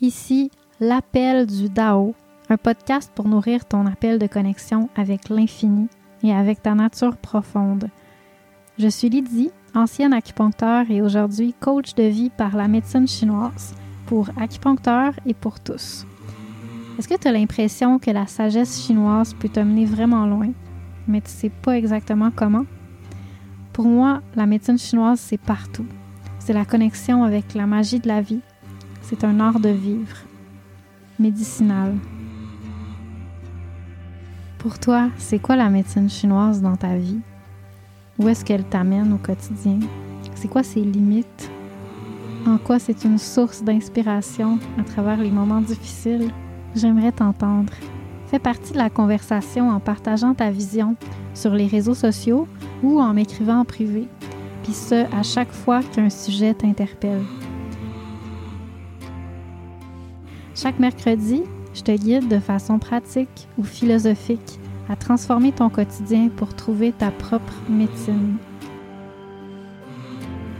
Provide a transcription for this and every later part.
Ici, L'Appel du Dao, un podcast pour nourrir ton appel de connexion avec l'infini et avec ta nature profonde. Je suis Lydie, ancienne acupuncteur et aujourd'hui coach de vie par la médecine chinoise, pour acupuncteurs et pour tous. Est-ce que tu as l'impression que la sagesse chinoise peut t'emmener vraiment loin, mais tu ne sais pas exactement comment? Pour moi, la médecine chinoise, c'est partout. C'est la connexion avec la magie de la vie. C'est un art de vivre. Médicinal. Pour toi, c'est quoi la médecine chinoise dans ta vie? Où est-ce qu'elle t'amène au quotidien? C'est quoi ses limites? En quoi c'est une source d'inspiration à travers les moments difficiles? J'aimerais t'entendre. Fais partie de la conversation en partageant ta vision sur les réseaux sociaux ou en m'écrivant en privé, puis ce, à chaque fois qu'un sujet t'interpelle. Chaque mercredi, je te guide de façon pratique ou philosophique à transformer ton quotidien pour trouver ta propre médecine.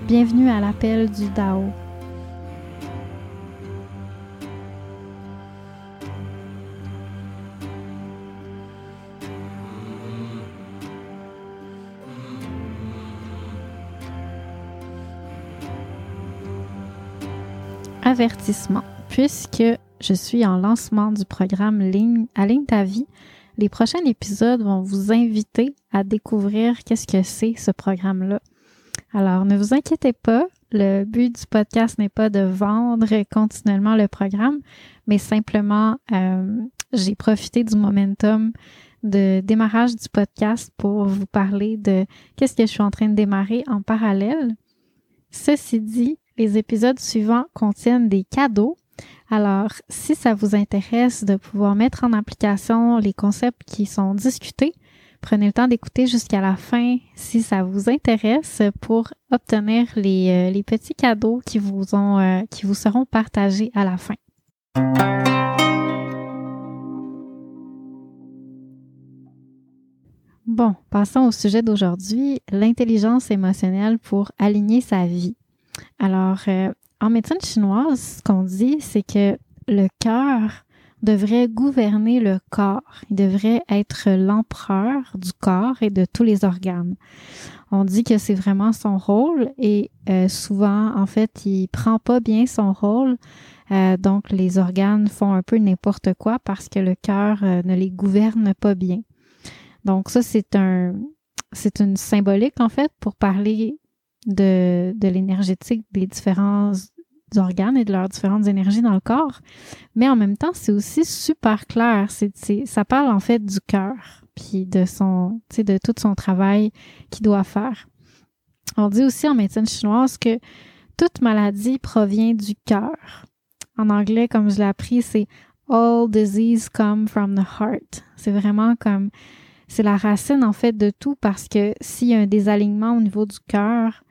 Bienvenue à l'Appel du Dao. Avertissement. Puisque je suis en lancement du programme Aligne ta vie, les prochains épisodes vont vous inviter à découvrir qu'est-ce que c'est ce programme-là. Alors, ne vous inquiétez pas, le but du podcast n'est pas de vendre continuellement le programme, mais simplement, j'ai profité du momentum de démarrage du podcast pour vous parler de qu'est-ce que je suis en train de démarrer en parallèle. Ceci dit, les épisodes suivants contiennent des cadeaux. Alors, si ça vous intéresse de pouvoir mettre en application les concepts qui sont discutés, prenez le temps d'écouter jusqu'à la fin si ça vous intéresse pour obtenir les petits cadeaux qui vous seront partagés à la fin. Bon, passons au sujet d'aujourd'hui, l'intelligence émotionnelle pour aligner sa vie. Alors, en médecine chinoise, ce qu'on dit, c'est que le cœur devrait gouverner le corps. Il devrait être l'empereur du corps et de tous les organes. On dit que c'est vraiment son rôle et souvent, en fait, il prend pas bien son rôle. Donc, les organes font un peu n'importe quoi parce que le cœur ne les gouverne pas bien. Donc, ça, c'est une symbolique, en fait, pour parler de l'énergétique des différents organes et de leurs différentes énergies dans le corps. Mais en même temps, c'est aussi super clair. Ça parle en fait du cœur puis de tout son travail qu'il doit faire. On dit aussi en médecine chinoise que toute maladie provient du cœur. En anglais, comme je l'ai appris, c'est « all disease come from the heart ». C'est vraiment comme... C'est la racine en fait de tout parce que s'il y a un désalignement au niveau du cœur,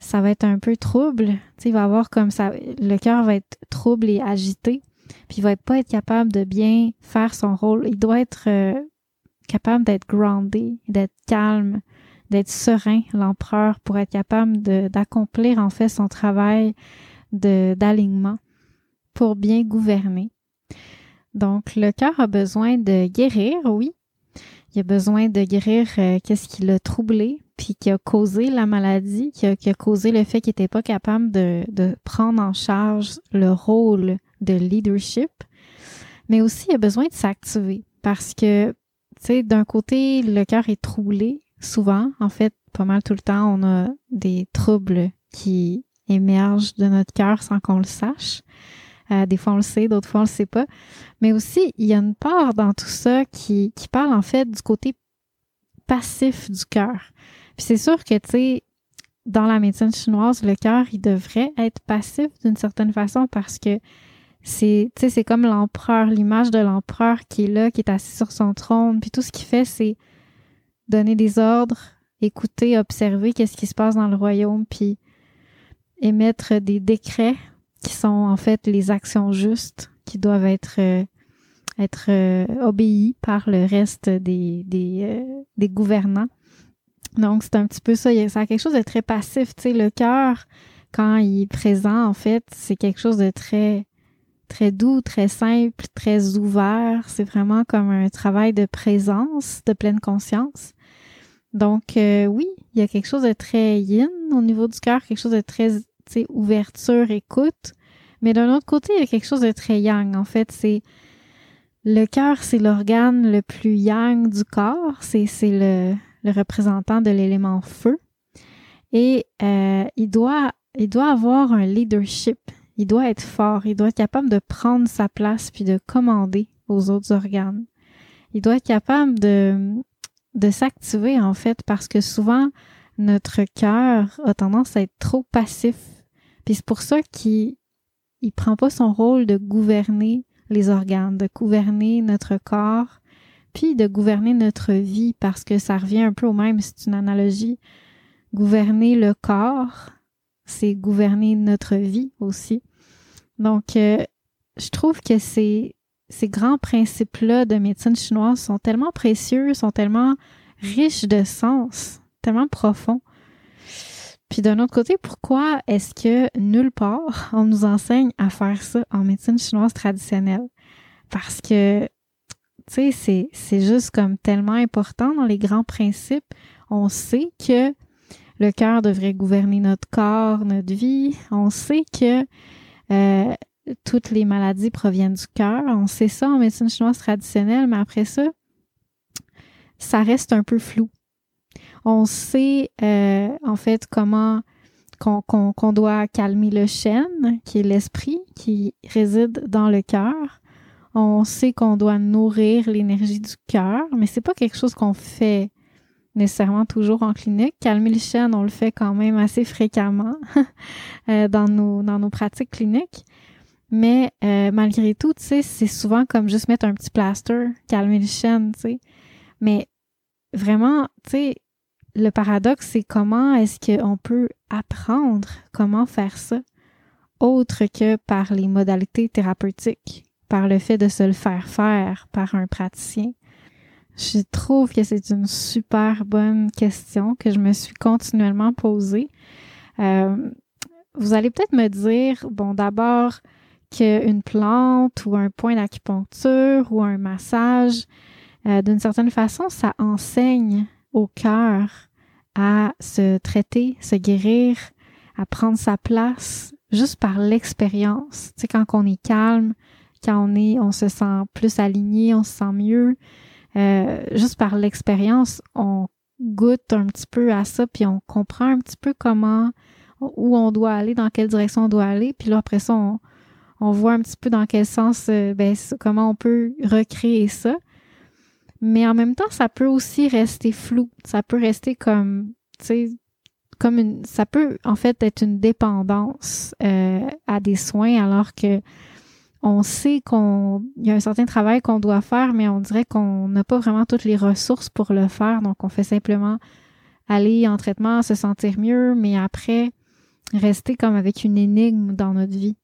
ça va être un peu trouble. Il va avoir comme ça, le cœur va être trouble et agité, puis il va pas être capable de bien faire son rôle. Il doit être capable d'être groundé, d'être calme, d'être serein, l'empereur, pour être capable d'accomplir en fait son travail d'alignement pour bien gouverner. Donc, le cœur a besoin de guérir, oui. Il a besoin de guérir qu'est-ce qui l'a troublé, puis qui a causé la maladie, qui a causé le fait qu'il n'était pas capable de prendre en charge le rôle de leadership. Mais aussi, il a besoin de s'activer parce que, tu sais, d'un côté, le cœur est troublé souvent. En fait, pas mal tout le temps, on a des troubles qui émergent de notre cœur sans qu'on le sache. Des fois, on le sait, d'autres fois, on le sait pas. Mais aussi, il y a une part dans tout ça qui parle, en fait, du côté passif du cœur. Puis c'est sûr que, tu sais, dans la médecine chinoise, le cœur, il devrait être passif d'une certaine façon parce que c'est comme l'empereur, l'image de l'empereur qui est là, qui est assis sur son trône. Puis tout ce qu'il fait, c'est donner des ordres, écouter, observer qu'est-ce qui se passe dans le royaume, puis émettre des décrets qui sont en fait les actions justes qui doivent être obéies par le reste des gouvernants. Donc, c'est un petit peu ça. Ça a quelque chose de très passif. Tu sais, le cœur, quand il est présent, en fait, c'est quelque chose de très très doux, très simple, très ouvert. C'est vraiment comme un travail de présence, de pleine conscience. Donc, oui, il y a quelque chose de très yin au niveau du cœur, quelque chose de très, tu sais, ouverture, écoute. Mais d'un autre côté, il y a quelque chose de très yang. En fait, c'est le cœur, c'est l'organe le plus yang du corps. C'est le représentant de l'élément feu. Et il doit avoir un leadership. Il doit être fort. Il doit être capable de prendre sa place puis de commander aux autres organes. Il doit être capable de s'activer, en fait, parce que souvent, notre cœur a tendance à être trop passif. Puis c'est pour ça qu'il ne prend pas son rôle de gouverner les organes, de gouverner notre corps, puis de gouverner notre vie, parce que ça revient un peu au même, c'est une analogie. Gouverner le corps, c'est gouverner notre vie aussi. Donc, je trouve que ces grands principes-là de médecine chinoise sont tellement précieux, sont tellement riches de sens, tellement profonds. Puis d'un autre côté, pourquoi est-ce que nulle part on nous enseigne à faire ça en médecine chinoise traditionnelle? Parce que, tu sais, c'est juste comme tellement important dans les grands principes. On sait que le cœur devrait gouverner notre corps, notre vie. On sait que toutes les maladies proviennent du cœur. On sait ça en médecine chinoise traditionnelle, mais après ça, ça reste un peu flou. On sait, en fait, comment qu'on doit calmer le chêne, qui est l'esprit, qui réside dans le cœur. On sait qu'on doit nourrir l'énergie du cœur, mais c'est pas quelque chose qu'on fait nécessairement toujours en clinique. Calmer le chêne, on le fait quand même assez fréquemment dans nos pratiques cliniques. Mais malgré tout, tu sais, c'est souvent comme juste mettre un petit plaster, calmer le chêne, tu sais. Mais vraiment, tu sais, le paradoxe, c'est comment est-ce qu'on peut apprendre comment faire ça autre que par les modalités thérapeutiques, par le fait de se le faire faire par un praticien. Je trouve que c'est une super bonne question que je me suis continuellement posée. Vous allez peut-être me dire, bon, d'abord qu'une plante ou un point d'acupuncture ou un massage, d'une certaine façon, ça enseigne au cœur à se traiter, se guérir, à prendre sa place juste par l'expérience. Tu sais, quand on est calme, quand on se sent plus aligné, on se sent mieux. Juste par l'expérience, on goûte un petit peu à ça, puis on comprend un petit peu où on doit aller, dans quelle direction on doit aller, puis là après ça, on voit un petit peu dans quel sens, comment on peut recréer ça. Mais en même temps, ça peut aussi rester flou, ça peut rester comme, tu sais, ça peut en fait être une dépendance à des soins, alors que on sait qu'il y a un certain travail qu'on doit faire, mais on dirait qu'on n'a pas vraiment toutes les ressources pour le faire. Donc, on fait simplement aller en traitement, se sentir mieux, mais après, rester comme avec une énigme dans notre vie.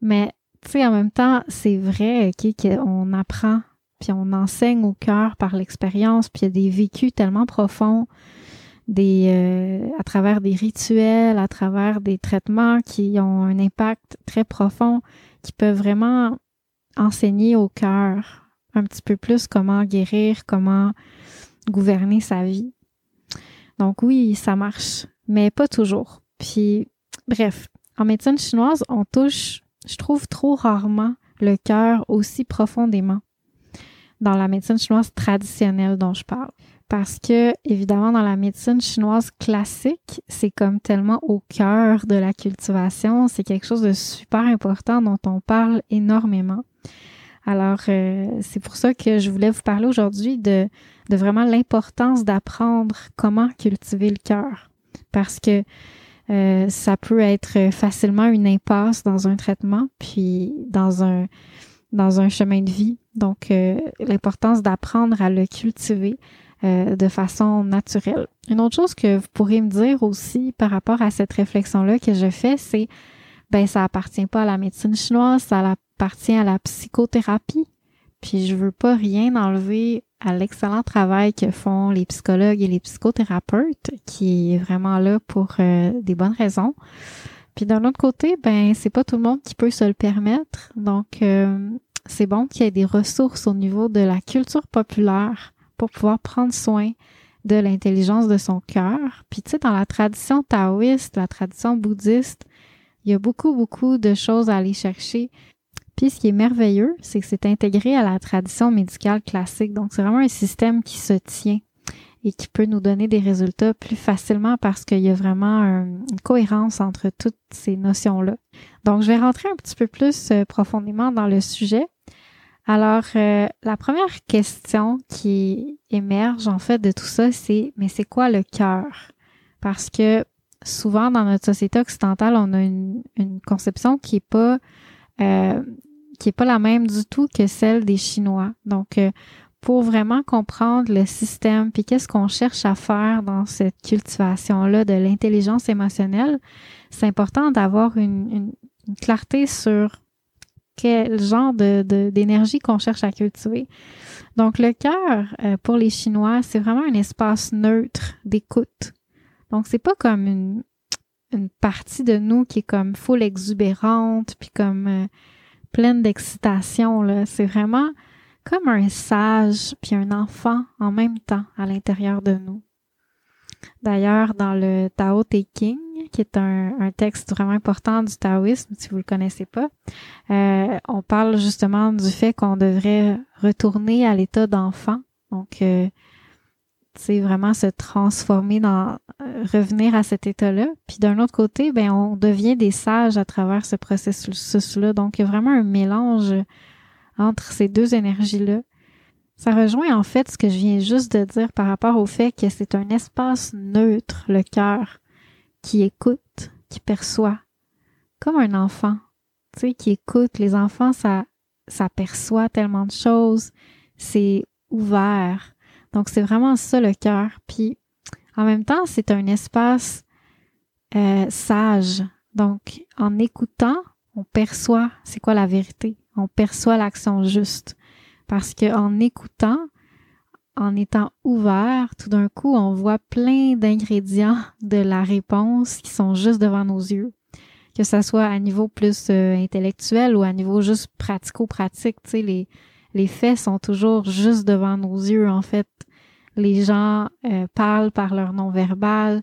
Mais, tu sais, en même temps, c'est vrai, OK, qu'on apprend, puis on enseigne au cœur par l'expérience, puis il y a des vécus tellement profonds, à travers des rituels, à travers des traitements qui ont un impact très profond, qui peuvent vraiment enseigner au cœur un petit peu plus comment guérir, comment gouverner sa vie. Donc oui, ça marche, mais pas toujours. Puis bref, en médecine chinoise, on touche, je trouve, trop rarement le cœur aussi profondément dans la médecine chinoise traditionnelle dont je parle. Parce que, évidemment, dans la médecine chinoise classique, c'est comme tellement au cœur de la cultivation. C'est quelque chose de super important dont on parle énormément. Alors, c'est pour ça que je voulais vous parler aujourd'hui de vraiment l'importance d'apprendre comment cultiver le cœur. Parce que ça peut être facilement une impasse dans un traitement, puis dans un chemin de vie. Donc, l'importance d'apprendre à le cultiver de façon naturelle. Une autre chose que vous pourrez me dire aussi par rapport à cette réflexion-là que je fais, c'est ça appartient pas à la médecine chinoise, ça appartient à la psychothérapie. Puis je veux pas rien enlever à l'excellent travail que font les psychologues et les psychothérapeutes, qui est vraiment là pour des bonnes raisons. Puis d'un autre côté, ben c'est pas tout le monde qui peut se le permettre. Donc, c'est bon qu'il y ait des ressources au niveau de la culture populaire pour pouvoir prendre soin de l'intelligence de son cœur. Puis tu sais, dans la tradition taoïste, la tradition bouddhiste, il y a beaucoup, beaucoup de choses à aller chercher. Puis ce qui est merveilleux, c'est que c'est intégré à la tradition médicale classique. Donc, c'est vraiment un système qui se tient et qui peut nous donner des résultats plus facilement parce qu'il y a vraiment une cohérence entre toutes ces notions-là. Donc, je vais rentrer un petit peu plus profondément dans le sujet. Alors, la première question qui émerge en fait de tout ça, c'est « mais c'est quoi le cœur? » Parce que souvent dans notre société occidentale, on a une conception qui est pas la même du tout que celle des Chinois. Donc, pour vraiment comprendre le système, puis qu'est-ce qu'on cherche à faire dans cette cultivation-là de l'intelligence émotionnelle, c'est important d'avoir une clarté sur quel genre d'énergie qu'on cherche à cultiver. Donc, le cœur, pour les Chinois, c'est vraiment un espace neutre d'écoute. Donc, c'est pas comme une partie de nous qui est comme full exubérante, puis comme pleine d'excitation, là. C'est vraiment comme un sage puis un enfant en même temps à l'intérieur de nous. D'ailleurs, dans le Tao Te King, qui est un texte vraiment important du taoïsme, si vous le connaissez pas, on parle justement du fait qu'on devrait retourner à l'état d'enfant. Donc, c'est vraiment se transformer revenir à cet état-là. Puis d'un autre côté, ben on devient des sages à travers ce processus-là. Donc, il y a vraiment un mélange entre ces deux énergies-là. Ça rejoint en fait ce que je viens juste de dire par rapport au fait que c'est un espace neutre, le cœur, qui écoute, qui perçoit, comme un enfant, tu sais, qui écoute. Les enfants, ça perçoit tellement de choses, c'est ouvert. Donc, c'est vraiment ça, le cœur. Puis, en même temps, c'est un espace sage. Donc, en écoutant, on perçoit c'est quoi la vérité. On perçoit l'action juste. Parce qu'en écoutant, en étant ouvert, tout d'un coup, on voit plein d'ingrédients de la réponse qui sont juste devant nos yeux. Que ça soit à niveau plus intellectuel ou à niveau juste pratico-pratique, tu sais, les faits sont toujours juste devant nos yeux, en fait. Les gens parlent par leur non-verbal,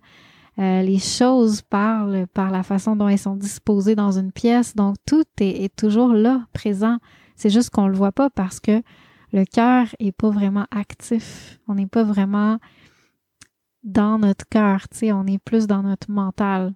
les choses parlent par la façon dont elles sont disposées dans une pièce. Donc, tout est toujours là, présent. C'est juste qu'on le voit pas parce que le cœur est pas vraiment actif. On n'est pas vraiment dans notre cœur, tu sais, on est plus dans notre mental.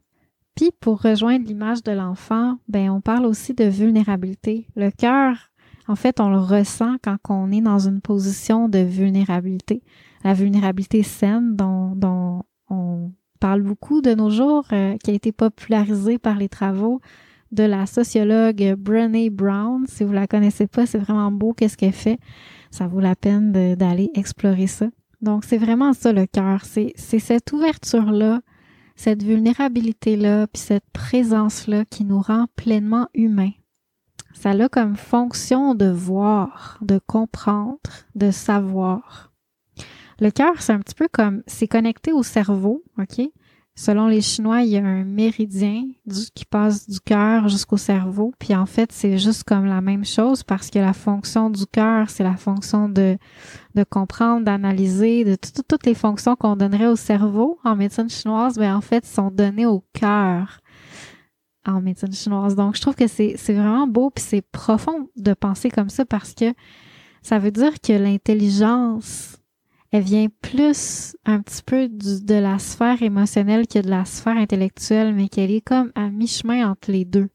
Puis, pour rejoindre l'image de l'enfant, ben on parle aussi de vulnérabilité. Le cœur, en fait, on le ressent quand on est dans une position de vulnérabilité. La vulnérabilité saine dont on parle beaucoup de nos jours, qui a été popularisée par les travaux de la sociologue Brené Brown. Si vous la connaissez pas, c'est vraiment beau qu'est-ce qu'elle fait. Ça vaut la peine d'aller explorer ça. Donc, c'est vraiment ça, le cœur. C'est cette ouverture-là, cette vulnérabilité-là, puis cette présence-là qui nous rend pleinement humains. Ça a comme fonction de voir, de comprendre, de savoir. Le cœur, c'est un petit peu comme, c'est connecté au cerveau, OK? Selon les Chinois, il y a un méridien qui passe du cœur jusqu'au cerveau. Puis en fait, c'est juste comme la même chose parce que la fonction du cœur, c'est la fonction de comprendre, d'analyser, de toutes les fonctions qu'on donnerait au cerveau en médecine chinoise, bien en fait, sont données au cœur en médecine chinoise. Donc, je trouve que c'est vraiment beau puis c'est profond de penser comme ça parce que ça veut dire que l'intelligence, elle vient plus un petit peu de la sphère émotionnelle que de la sphère intellectuelle, mais qu'elle est comme à mi-chemin entre les deux.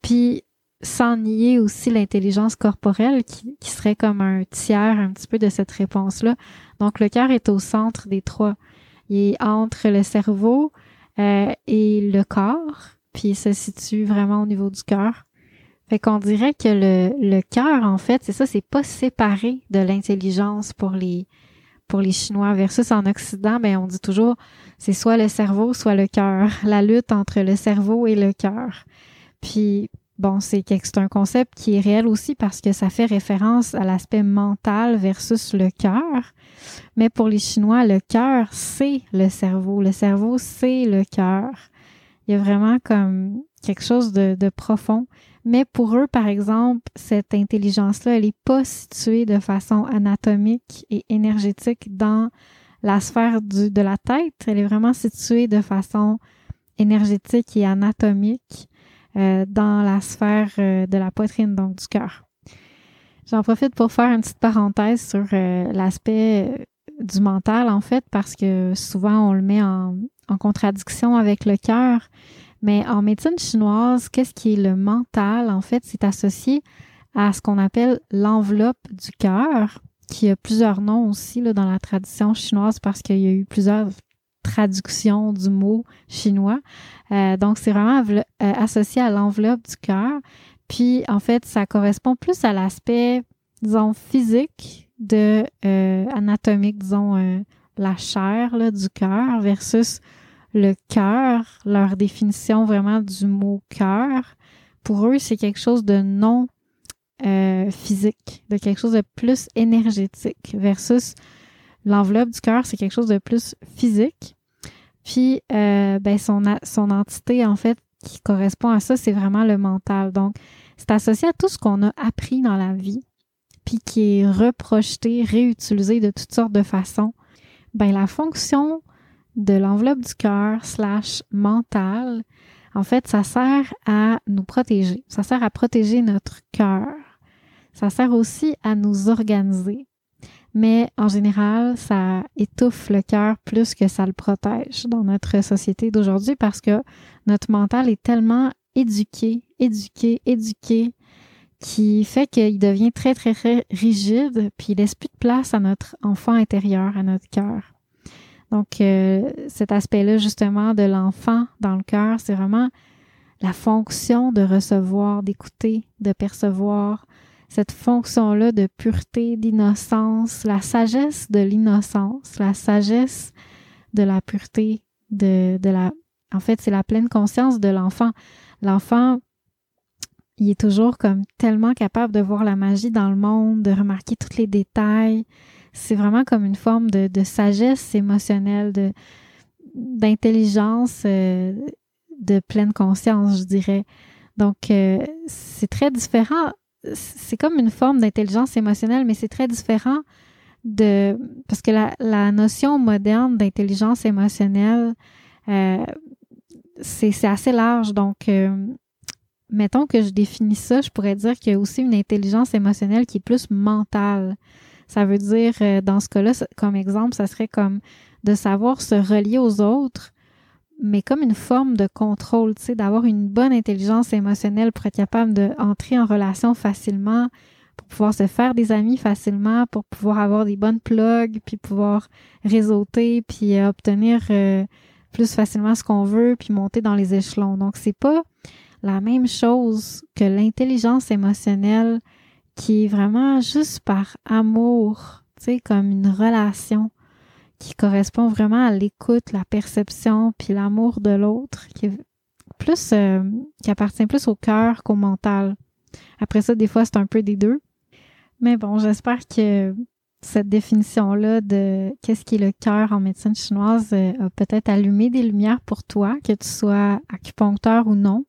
Puis, sans nier aussi l'intelligence corporelle qui serait comme un tiers un petit peu de cette réponse-là. Donc, le cœur est au centre des trois. Il est entre le cerveau et le corps. Puis se situe vraiment au niveau du cœur. Fait qu'on dirait que le cœur, en fait, c'est ça, c'est pas séparé de l'intelligence pour les Chinois. Versus en Occident, ben on dit toujours, c'est soit le cerveau, soit le cœur. La lutte entre le cerveau et le cœur. Puis, bon, c'est un concept qui est réel aussi parce que ça fait référence à l'aspect mental versus le cœur. Mais pour les Chinois, le cœur, c'est le cerveau. Le cerveau, c'est le cœur. Il Il y a vraiment comme quelque chose de profond. Mais pour eux, par exemple, cette intelligence-là, elle n'est pas située de façon anatomique et énergétique dans la sphère de la tête. Elle est vraiment située de façon énergétique et anatomique dans la sphère de la poitrine, donc du cœur. J'en profite pour faire une petite parenthèse sur l'aspect du mental, en fait, parce que souvent on le met en contradiction avec le cœur. Mais en médecine chinoise, qu'est-ce qui est le mental? En fait, c'est associé à ce qu'on appelle l'enveloppe du cœur, qui a plusieurs noms aussi là, dans la tradition chinoise parce qu'il y a eu plusieurs traductions du mot chinois. Donc, c'est vraiment associé à l'enveloppe du cœur. Puis, en fait, ça correspond plus à l'aspect, disons, physique, anatomique, disons, la chair là, du cœur versus le cœur, leur définition vraiment du mot cœur, pour eux, c'est quelque chose de non physique, de quelque chose de plus énergétique versus l'enveloppe du cœur, c'est quelque chose de plus physique. Puis, son entité, en fait, qui correspond à ça, c'est vraiment le mental. Donc, c'est associé à tout ce qu'on a appris dans la vie, puis qui est reprojeté, réutilisé de toutes sortes de façons. Ben, la fonction de l'enveloppe du cœur / mental, en fait, ça sert à nous protéger. Ça sert à protéger notre cœur. Ça sert aussi à nous organiser. Mais en général, ça étouffe le cœur plus que ça le protège dans notre société d'aujourd'hui parce que notre mental est tellement éduqué, qui fait qu'il devient très, très, très rigide puis il laisse plus de place à notre enfant intérieur, à notre cœur. Donc, cet aspect-là, justement, de l'enfant dans le cœur, c'est vraiment la fonction de recevoir, d'écouter, de percevoir, cette fonction-là de pureté, d'innocence, la sagesse de l'innocence, la sagesse de la pureté, en fait, c'est la pleine conscience de l'enfant. L'enfant, il est toujours comme tellement capable de voir la magie dans le monde, de remarquer tous les détails. C'est vraiment comme une forme de sagesse émotionnelle, d'intelligence, de pleine conscience, je dirais. Donc, c'est très différent. C'est comme une forme d'intelligence émotionnelle, mais c'est très différent parce que la notion moderne d'intelligence émotionnelle, c'est assez large. Donc, mettons que je définis ça, je pourrais dire qu'il y a aussi une intelligence émotionnelle qui est plus mentale. Ça veut dire, dans ce cas-là, comme exemple, ça serait comme de savoir se relier aux autres, mais comme une forme de contrôle, tu sais, d'avoir une bonne intelligence émotionnelle pour être capable d'entrer en relation facilement, pour pouvoir se faire des amis facilement, pour pouvoir avoir des bonnes plugs, puis pouvoir réseauter, puis obtenir plus facilement ce qu'on veut, puis monter dans les échelons. Donc, c'est pas la même chose que l'intelligence émotionnelle qui est vraiment juste par amour, tu sais, comme une relation qui correspond vraiment à l'écoute, la perception, puis l'amour de l'autre, qui appartient plus au cœur qu'au mental. Après ça, des fois, c'est un peu des deux. Mais bon, j'espère que cette définition-là de qu'est-ce qui est le cœur en médecine chinoise a peut-être allumé des lumières pour toi, que tu sois acupuncteur ou non.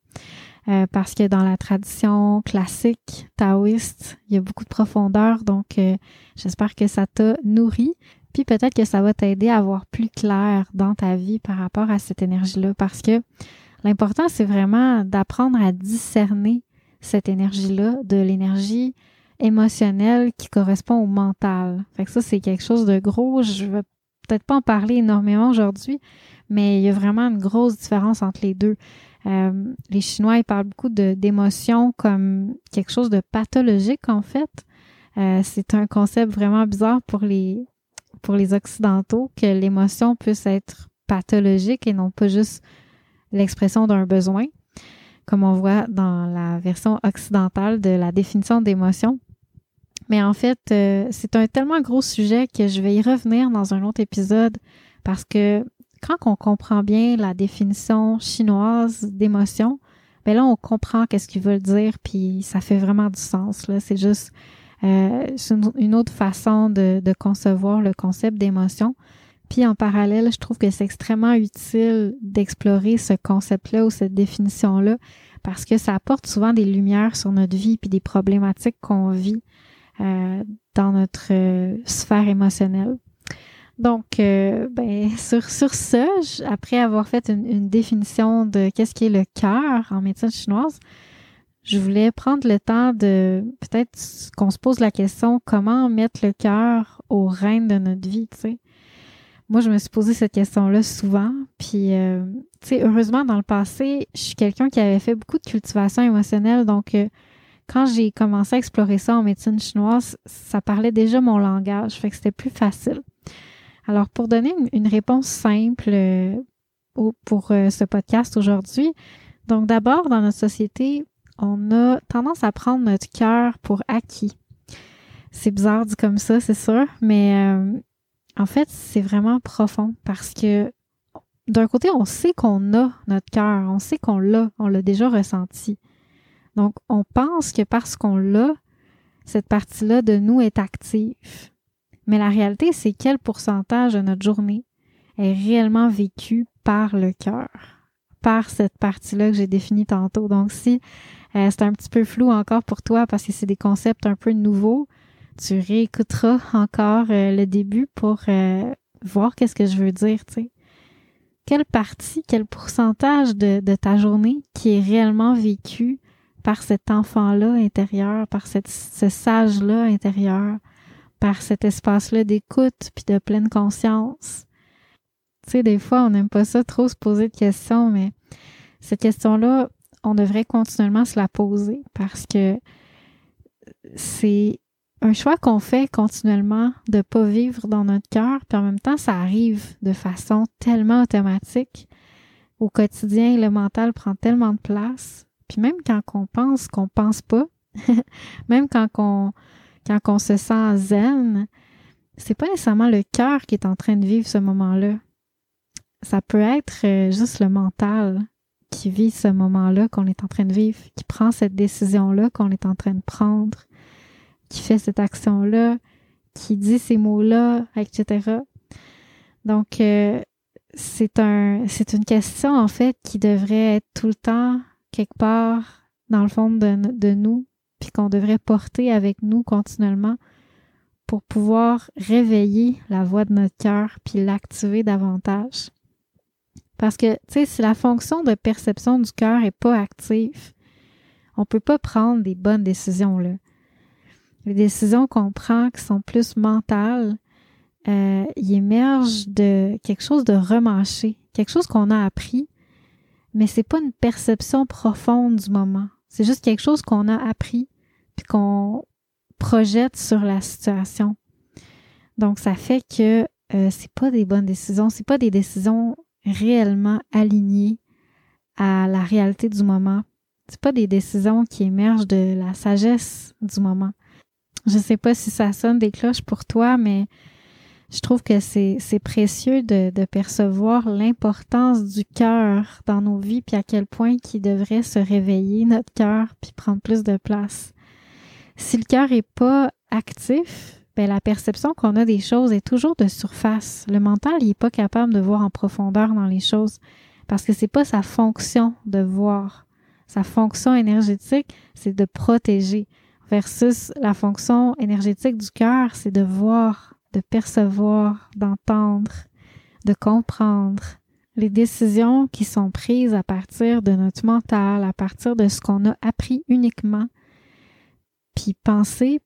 Parce que dans la tradition classique taoïste, il y a beaucoup de profondeur, donc j'espère que ça t'a nourri, puis peut-être que ça va t'aider à voir plus clair dans ta vie par rapport à cette énergie-là, parce que l'important, c'est vraiment d'apprendre à discerner cette énergie-là de l'énergie émotionnelle qui correspond au mental. Fait que ça, c'est quelque chose de gros, je vais peut-être pas en parler énormément aujourd'hui, mais il y a vraiment une grosse différence entre les deux. Les Chinois, ils parlent beaucoup d'émotions comme quelque chose de pathologique, en fait. C'est un concept vraiment bizarre pour les Occidentaux que l'émotion puisse être pathologique et non pas juste l'expression d'un besoin, comme on voit dans la version occidentale de la définition d'émotion. Mais en fait, c'est un tellement gros sujet que je vais y revenir dans un autre épisode parce que quand on comprend bien la définition chinoise d'émotion, ben là, on comprend qu'est-ce qu'ils veulent dire, puis ça fait vraiment du sens. Là, c'est juste une autre façon de concevoir le concept d'émotion. Puis en parallèle, je trouve que c'est extrêmement utile d'explorer ce concept-là ou cette définition-là parce que ça apporte souvent des lumières sur notre vie puis des problématiques qu'on vit dans notre sphère émotionnelle. Donc, sur ça, après avoir fait une définition de qu'est-ce qui est le cœur en médecine chinoise, je voulais prendre le temps de peut-être qu'on se pose la question comment mettre le cœur au règne de notre vie, tu sais. Moi, je me suis posé cette question-là souvent, puis tu sais, heureusement, dans le passé, je suis quelqu'un qui avait fait beaucoup de cultivation émotionnelle, donc quand j'ai commencé à explorer ça en médecine chinoise, ça parlait déjà mon langage, fait que c'était plus facile. Alors, pour donner une réponse simple pour ce podcast aujourd'hui, donc d'abord, dans notre société, on a tendance à prendre notre cœur pour acquis. C'est bizarre dit comme ça, c'est sûr, mais en fait, c'est vraiment profond parce que d'un côté, on sait qu'on a notre cœur, on sait qu'on l'a, on l'a déjà ressenti. Donc, on pense que parce qu'on l'a, cette partie-là de nous est active. Mais la réalité, c'est quel pourcentage de notre journée est réellement vécu par le cœur, par cette partie-là que j'ai définie tantôt. Donc, si c'est un petit peu flou encore pour toi parce que c'est des concepts un peu nouveaux, tu réécouteras encore le début pour voir qu'est-ce que je veux dire, tu sais. Quelle partie, quel pourcentage de ta journée qui est réellement vécu par cet enfant-là intérieur, par ce sage-là intérieur, par cet espace-là d'écoute puis de pleine conscience. Tu sais, des fois, on n'aime pas ça trop se poser de questions, mais cette question-là, on devrait continuellement se la poser parce que c'est un choix qu'on fait continuellement de ne pas vivre dans notre cœur, puis en même temps, ça arrive de façon tellement automatique. Au quotidien, le mental prend tellement de place, puis même quand on pense qu'on pense pas, même quand on se sent zen, c'est pas nécessairement le cœur qui est en train de vivre ce moment-là. Ça peut être juste le mental qui vit ce moment-là qu'on est en train de vivre, qui prend cette décision-là qu'on est en train de prendre, qui fait cette action-là, qui dit ces mots-là, etc. Donc, c'est une question, en fait, qui devrait être tout le temps, quelque part, dans le fond de nous, puis qu'on devrait porter avec nous continuellement pour pouvoir réveiller la voix de notre cœur puis l'activer davantage. Parce que, tu sais, si la fonction de perception du cœur n'est pas active, on ne peut pas prendre des bonnes décisions, là. Les décisions qu'on prend qui sont plus mentales, ils émergent de quelque chose de remâché, quelque chose qu'on a appris, mais c'est pas une perception profonde du moment. C'est juste quelque chose qu'on a appris puis qu'on projette sur la situation. Donc, ça fait que c'est pas des bonnes décisions, c'est pas des décisions réellement alignées à la réalité du moment. C'est pas des décisions qui émergent de la sagesse du moment. Je sais pas si ça sonne des cloches pour toi, mais je trouve que c'est précieux de percevoir l'importance du cœur dans nos vies puis à quel point qu'il devrait se réveiller notre cœur puis prendre plus de place. Si le cœur est pas actif, ben la perception qu'on a des choses est toujours de surface. Le mental, il est pas capable de voir en profondeur dans les choses parce que c'est pas sa fonction de voir. Sa fonction énergétique, c'est de protéger versus la fonction énergétique du cœur, c'est de voir, de percevoir, d'entendre, de comprendre. Les décisions qui sont prises à partir de notre mental, à partir de ce qu'on a appris uniquement, puis penser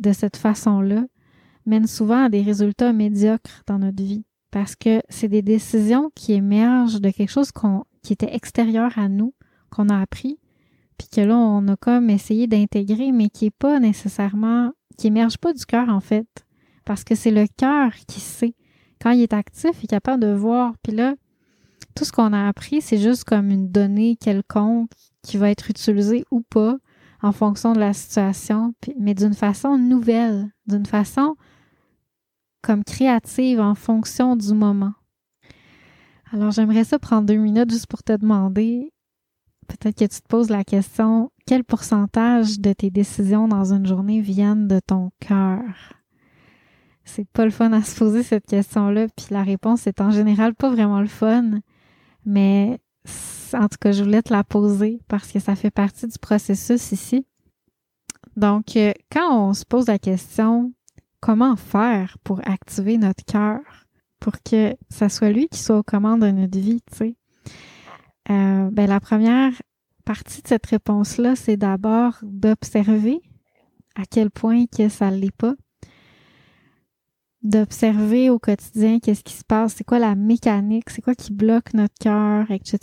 de cette façon-là, mènent souvent à des résultats médiocres dans notre vie. Parce que c'est des décisions qui émergent de quelque chose qui était extérieur à nous, qu'on a appris, puis que là, on a comme essayé d'intégrer, mais qui n'est pas nécessairement, qui émerge pas du cœur, en fait. Parce que c'est le cœur qui sait. Quand il est actif, il est capable de voir. Puis là, tout ce qu'on a appris, c'est juste comme une donnée quelconque qui va être utilisée ou pas en fonction de la situation, mais d'une façon nouvelle, d'une façon comme créative en fonction du moment. Alors, j'aimerais ça prendre 2 minutes juste pour te demander, peut-être que tu te poses la question, quel pourcentage de tes décisions dans une journée viennent de ton cœur? C'est pas le fun à se poser cette question-là, puis la réponse est en général pas vraiment le fun, mais en tout cas, je voulais te la poser parce que ça fait partie du processus ici. Donc, quand on se pose la question « Comment faire pour activer notre cœur? » pour que ça soit lui qui soit aux commandes de notre vie, tu sais. La première partie de cette réponse-là, c'est d'abord d'observer à quel point que ça ne l'est pas. D'observer au quotidien qu'est-ce qui se passe, c'est quoi la mécanique, c'est quoi qui bloque notre cœur, etc.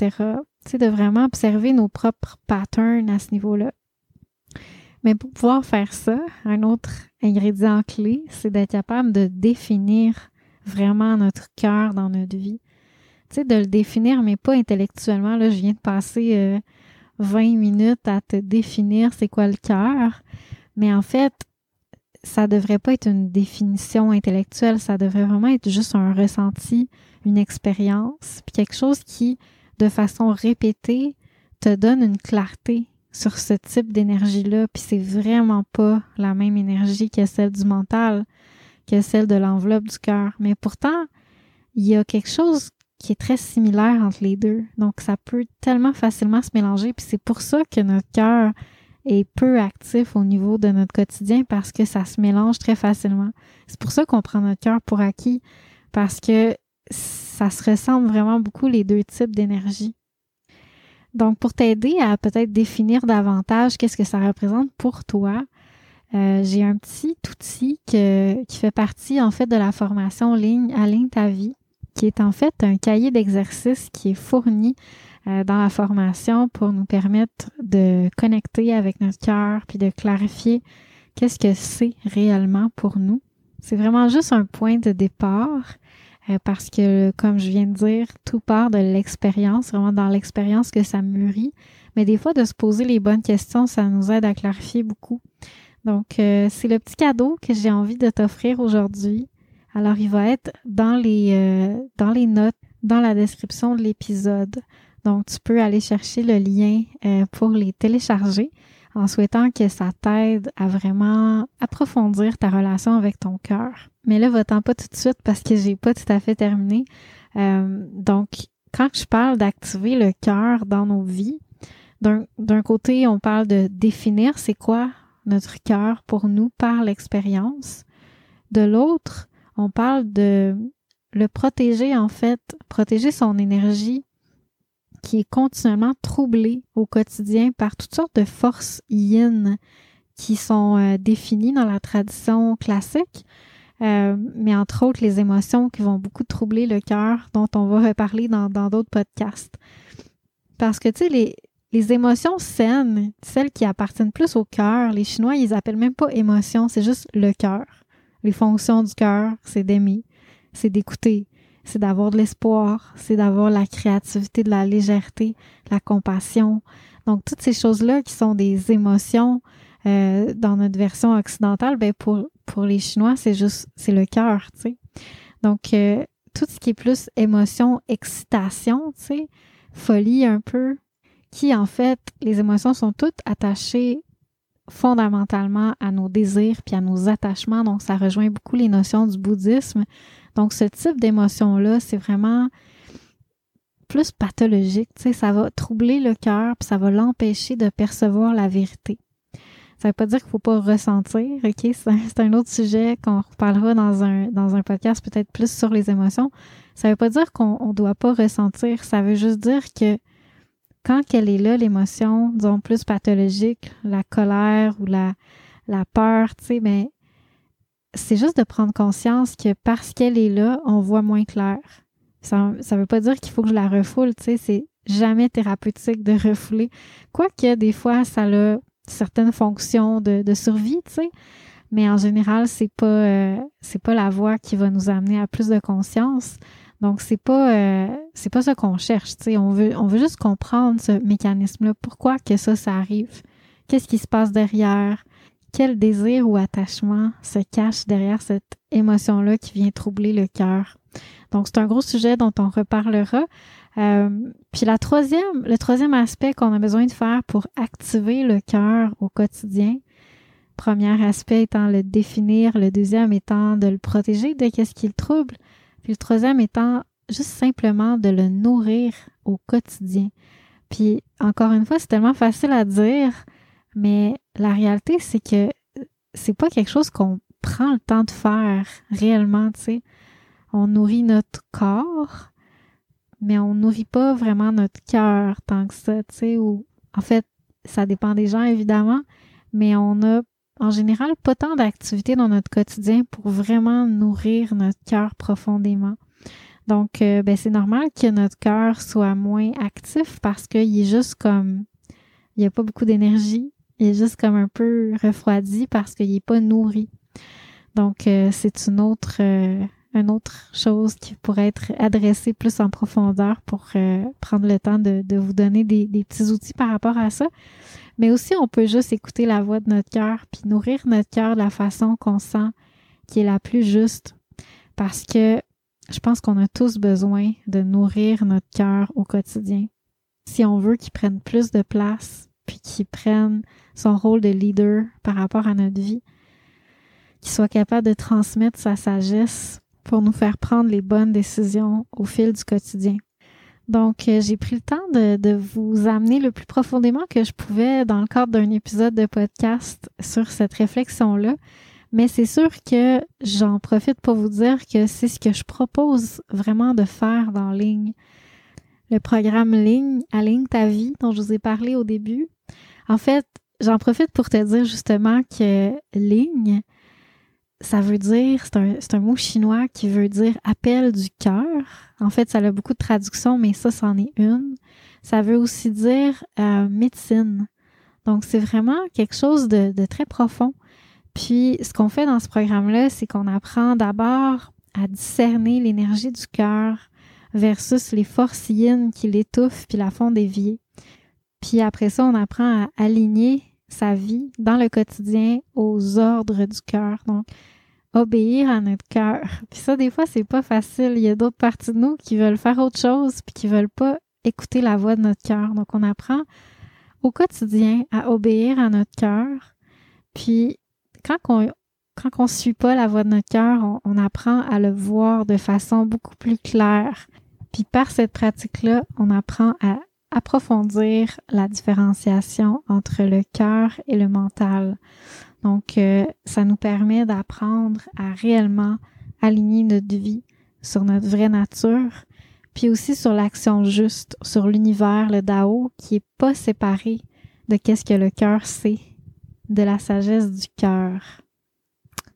Tu sais, de vraiment observer nos propres patterns à ce niveau-là. Mais pour pouvoir faire ça, un autre ingrédient clé, c'est d'être capable de définir vraiment notre cœur dans notre vie. Tu sais, de le définir, mais pas intellectuellement. Là, je viens de passer 20 minutes à te définir c'est quoi le cœur. Mais en fait, ça devrait pas être une définition intellectuelle. Ça devrait vraiment être juste un ressenti, une expérience, puis quelque chose qui, de façon répétée, te donne une clarté sur ce type d'énergie-là. Puis c'est vraiment pas la même énergie que celle du mental, que celle de l'enveloppe du cœur. Mais pourtant, il y a quelque chose qui est très similaire entre les deux. Donc, ça peut tellement facilement se mélanger. Puis c'est pour ça que notre cœur est peu actif au niveau de notre quotidien parce que ça se mélange très facilement. C'est pour ça qu'on prend notre cœur pour acquis parce que ça se ressemble vraiment beaucoup les deux types d'énergie. Donc, pour t'aider à peut-être définir davantage qu'est-ce que ça représente pour toi, j'ai un petit outil qui fait partie en fait de la formation Ling, Aligne ta vie, qui est en fait un cahier d'exercices qui est fourni dans la formation pour nous permettre de connecter avec notre cœur puis de clarifier qu'est-ce que c'est réellement pour nous. C'est vraiment juste un point de départ parce que, comme je viens de dire, tout part de l'expérience, vraiment dans l'expérience que ça mûrit. Mais des fois, de se poser les bonnes questions, ça nous aide à clarifier beaucoup. Donc, c'est le petit cadeau que j'ai envie de t'offrir aujourd'hui. Alors, il va être dans les notes, dans la description de l'épisode. Donc, tu peux aller chercher le lien pour les télécharger en souhaitant que ça t'aide à vraiment approfondir ta relation avec ton cœur. Mais là, va-t'en pas tout de suite parce que j'ai pas tout à fait terminé. Donc, quand je parle d'activer le cœur dans nos vies, d'un côté, on parle de définir c'est quoi notre cœur pour nous par l'expérience. De l'autre, on parle de le protéger en fait, protéger son énergie qui est continuellement troublée au quotidien par toutes sortes de forces yin qui sont définies dans la tradition classique, mais entre autres les émotions qui vont beaucoup troubler le cœur dont on va reparler dans d'autres podcasts. Parce que tu sais, les émotions saines, celles qui appartiennent plus au cœur, les Chinois, ils appellent même pas émotion, c'est juste le cœur. Les fonctions du cœur, c'est d'aimer, c'est d'écouter, c'est d'avoir de l'espoir, c'est d'avoir la créativité, de la légèreté, la compassion. Donc, toutes ces choses-là qui sont des émotions dans notre version occidentale, ben pour les Chinois, c'est juste, c'est le cœur, tu sais. Donc, tout ce qui est plus émotion, excitation, tu sais, folie un peu, qui, en fait, les émotions sont toutes attachées fondamentalement à nos désirs puis à nos attachements. Donc, ça rejoint beaucoup les notions du bouddhisme. Donc, ce type d'émotion-là, c'est vraiment plus pathologique. Tu sais, ça va troubler le cœur puis ça va l'empêcher de percevoir la vérité. Ça veut pas dire qu'il faut pas ressentir, OK? C'est un autre sujet qu'on reparlera dans un podcast peut-être plus sur les émotions. Ça veut pas dire qu'on doit pas ressentir. Ça veut juste dire que quand elle est là, l'émotion, disons, plus pathologique, la colère ou la peur, tu sais, ben, c'est juste de prendre conscience que parce qu'elle est là, on voit moins clair. Ça veut pas dire qu'il faut que je la refoule, tu sais, c'est jamais thérapeutique de refouler. Quoique, des fois, ça a certaines fonctions de survie, tu sais, mais en général, c'est pas la voie qui va nous amener à plus de conscience. Donc, c'est pas ça qu'on cherche, tu sais. On veut juste comprendre ce mécanisme-là. Pourquoi que ça arrive? Qu'est-ce qui se passe derrière? Quel désir ou attachement se cache derrière cette émotion-là qui vient troubler le cœur? Donc, c'est un gros sujet dont on reparlera. Puis le troisième aspect qu'on a besoin de faire pour activer le cœur au quotidien, premier aspect étant le définir, le deuxième étant de le protéger de qu'est-ce qui le trouble, puis le troisième étant juste simplement de le nourrir au quotidien. Puis encore une fois, c'est tellement facile à dire, mais la réalité, c'est que c'est pas quelque chose qu'on prend le temps de faire réellement, tu sais. On nourrit notre corps, mais on nourrit pas vraiment notre cœur tant que ça, tu sais. Ou en fait, ça dépend des gens évidemment, mais on a en général pas tant d'activités dans notre quotidien pour vraiment nourrir notre cœur profondément. Donc, c'est normal que notre cœur soit moins actif parce qu'il est juste comme... Il n'y a pas beaucoup d'énergie. Il est juste comme un peu refroidi parce qu'il n'est pas nourri. Donc, c'est une autre chose qui pourrait être adressée plus en profondeur pour prendre le temps de vous donner des petits outils par rapport à ça. Mais aussi, on peut juste écouter la voix de notre cœur puis nourrir notre cœur de la façon qu'on sent qui est la plus juste. Parce que je pense qu'on a tous besoin de nourrir notre cœur au quotidien. Si on veut qu'il prenne plus de place, puis qu'il prenne son rôle de leader par rapport à notre vie, qu'il soit capable de transmettre sa sagesse pour nous faire prendre les bonnes décisions au fil du quotidien. Donc, j'ai pris le temps de vous amener le plus profondément que je pouvais dans le cadre d'un épisode de podcast sur cette réflexion-là. Mais c'est sûr que j'en profite pour vous dire que c'est ce que je propose vraiment de faire dans Ling. Le programme Ling, Aligne ta vie, dont je vous ai parlé au début. En fait, j'en profite pour te dire justement que Ling, ça veut dire, c'est un mot chinois qui veut dire appel du cœur. En fait, ça a beaucoup de traductions, mais ça, c'en est une. Ça veut aussi dire médecine. Donc, c'est vraiment quelque chose de très profond. Puis, ce qu'on fait dans ce programme-là, c'est qu'on apprend d'abord à discerner l'énergie du cœur versus les forces yin qui l'étouffent puis la font dévier. Puis après ça, on apprend à aligner sa vie dans le quotidien aux ordres du cœur. Donc, obéir à notre cœur. Puis ça, des fois, c'est pas facile. Il y a d'autres parties de nous qui veulent faire autre chose puis qui veulent pas écouter la voix de notre cœur. Donc, on apprend au quotidien à obéir à notre cœur. Puis, Quand on ne suit pas la voix de notre cœur, on apprend à le voir de façon beaucoup plus claire. Puis par cette pratique-là, on apprend à approfondir la différenciation entre le cœur et le mental. Donc, ça nous permet d'apprendre à réellement aligner notre vie sur notre vraie nature, puis aussi sur l'action juste, sur l'univers, le Dao, qui n'est pas séparé de qu'est-ce que le cœur sait, de la sagesse du cœur.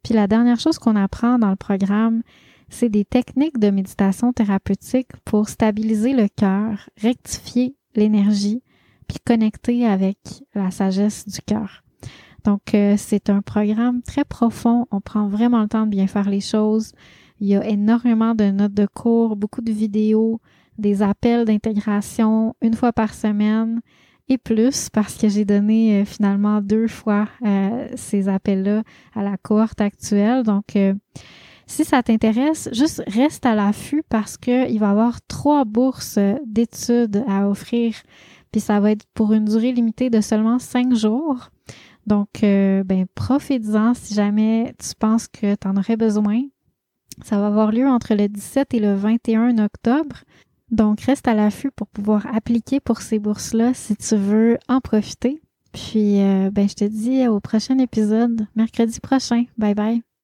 Puis la dernière chose qu'on apprend dans le programme, c'est des techniques de méditation thérapeutique pour stabiliser le cœur, rectifier l'énergie, puis connecter avec la sagesse du cœur. Donc, c'est un programme très profond. On prend vraiment le temps de bien faire les choses. Il y a énormément de notes de cours, beaucoup de vidéos, des appels d'intégration une fois par semaine. Et plus, parce que j'ai donné finalement 2 fois ces appels-là à la cohorte actuelle. Donc, si ça t'intéresse, juste reste à l'affût parce qu'il va y avoir 3 bourses d'études à offrir. Puis ça va être pour une durée limitée de seulement 5 jours. Donc, profite-en si jamais tu penses que tu en aurais besoin. Ça va avoir lieu entre le 17 et le 21 octobre. Donc, reste à l'affût pour pouvoir appliquer pour ces bourses-là si tu veux en profiter. Puis, je te dis au prochain épisode, mercredi prochain. Bye bye!